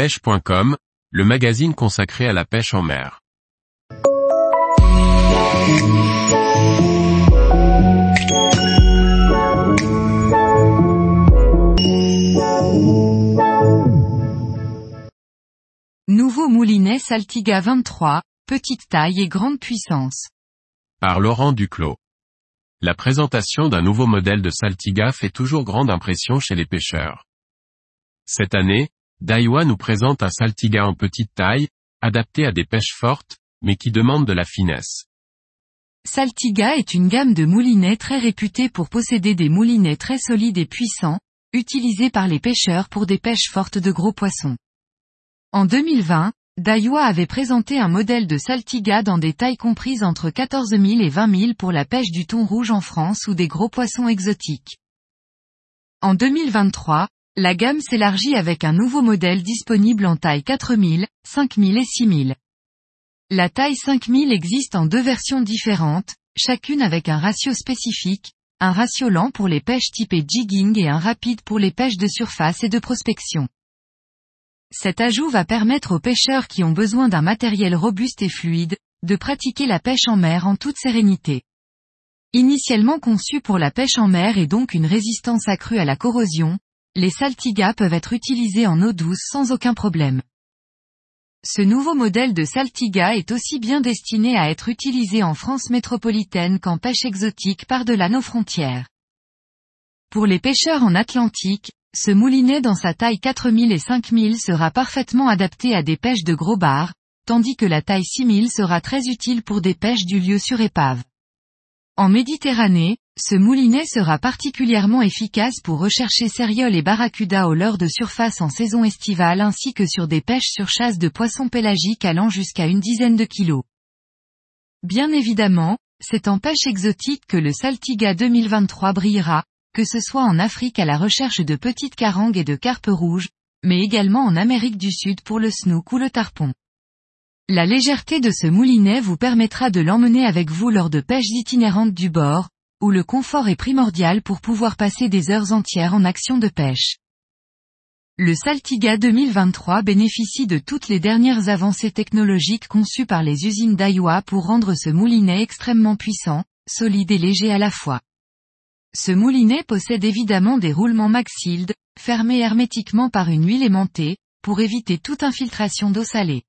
Pêche.com, le magazine consacré à la pêche en mer. Nouveau moulinet Saltiga 23, petite taille et grande puissance. Par Laurent Duclos. La présentation d'un nouveau modèle de Saltiga fait toujours grande impression chez les pêcheurs. Cette année, Daiwa nous présente un Saltiga en petite taille, adapté à des pêches fortes, mais qui demande de la finesse. Saltiga est une gamme de moulinets très réputée pour posséder des moulinets très solides et puissants, utilisés par les pêcheurs pour des pêches fortes de gros poissons. En 2020, Daiwa avait présenté un modèle de Saltiga dans des tailles comprises entre 14 000 et 20 000 pour la pêche du thon rouge en France ou des gros poissons exotiques. En 2023, la gamme s'élargit avec un nouveau modèle disponible en taille 4000, 5000 et 6000. La taille 5000 existe en deux versions différentes, chacune avec un ratio spécifique, un ratio lent pour les pêches typées jigging et un rapide pour les pêches de surface et de prospection. Cet ajout va permettre aux pêcheurs qui ont besoin d'un matériel robuste et fluide, de pratiquer la pêche en mer en toute sérénité. Initialement conçu pour la pêche en mer et donc une résistance accrue à la corrosion, les Saltiga peuvent être utilisés en eau douce sans aucun problème. Ce nouveau modèle de Saltiga est aussi bien destiné à être utilisé en France métropolitaine qu'en pêche exotique par-delà nos frontières. Pour les pêcheurs en Atlantique, ce moulinet dans sa taille 4000 et 5000 sera parfaitement adapté à des pêches de gros bars, tandis que la taille 6000 sera très utile pour des pêches du lieu sur épave. En Méditerranée, ce moulinet sera particulièrement efficace pour rechercher sérioles et barracuda aux leurres de surface en saison estivale ainsi que sur des pêches sur chasse de poissons pélagiques allant jusqu'à une dizaine de kilos. Bien évidemment, c'est en pêche exotique que le Saltiga 2023 brillera, que ce soit en Afrique à la recherche de petites carangues et de carpes rouges, mais également en Amérique du Sud pour le snook ou le tarpon. La légèreté de ce moulinet vous permettra de l'emmener avec vous lors de pêches itinérantes du bord, où le confort est primordial pour pouvoir passer des heures entières en action de pêche. Le Saltiga 2023 bénéficie de toutes les dernières avancées technologiques conçues par les usines Daiwa pour rendre ce moulinet extrêmement puissant, solide et léger à la fois. Ce moulinet possède évidemment des roulements Maxild, fermés hermétiquement par une huile aimantée, pour éviter toute infiltration d'eau salée.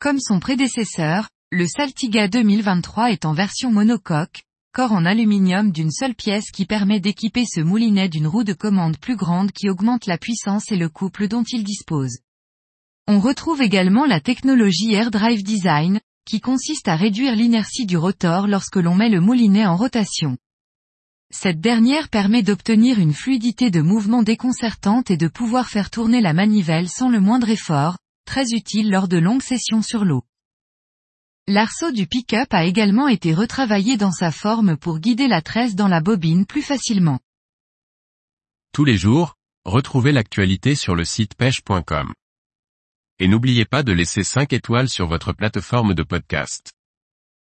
Comme son prédécesseur, le Saltiga 2023 est en version monocoque, corps en aluminium d'une seule pièce qui permet d'équiper ce moulinet d'une roue de commande plus grande qui augmente la puissance et le couple dont il dispose. On retrouve également la technologie Air Drive Design, qui consiste à réduire l'inertie du rotor lorsque l'on met le moulinet en rotation. Cette dernière permet d'obtenir une fluidité de mouvement déconcertante et de pouvoir faire tourner la manivelle sans le moindre effort, très utile lors de longues sessions sur l'eau. L'arceau du pick-up a également été retravaillé dans sa forme pour guider la tresse dans la bobine plus facilement. Tous les jours, retrouvez l'actualité sur le site pêche.com. Et n'oubliez pas de laisser 5 étoiles sur votre plateforme de podcast.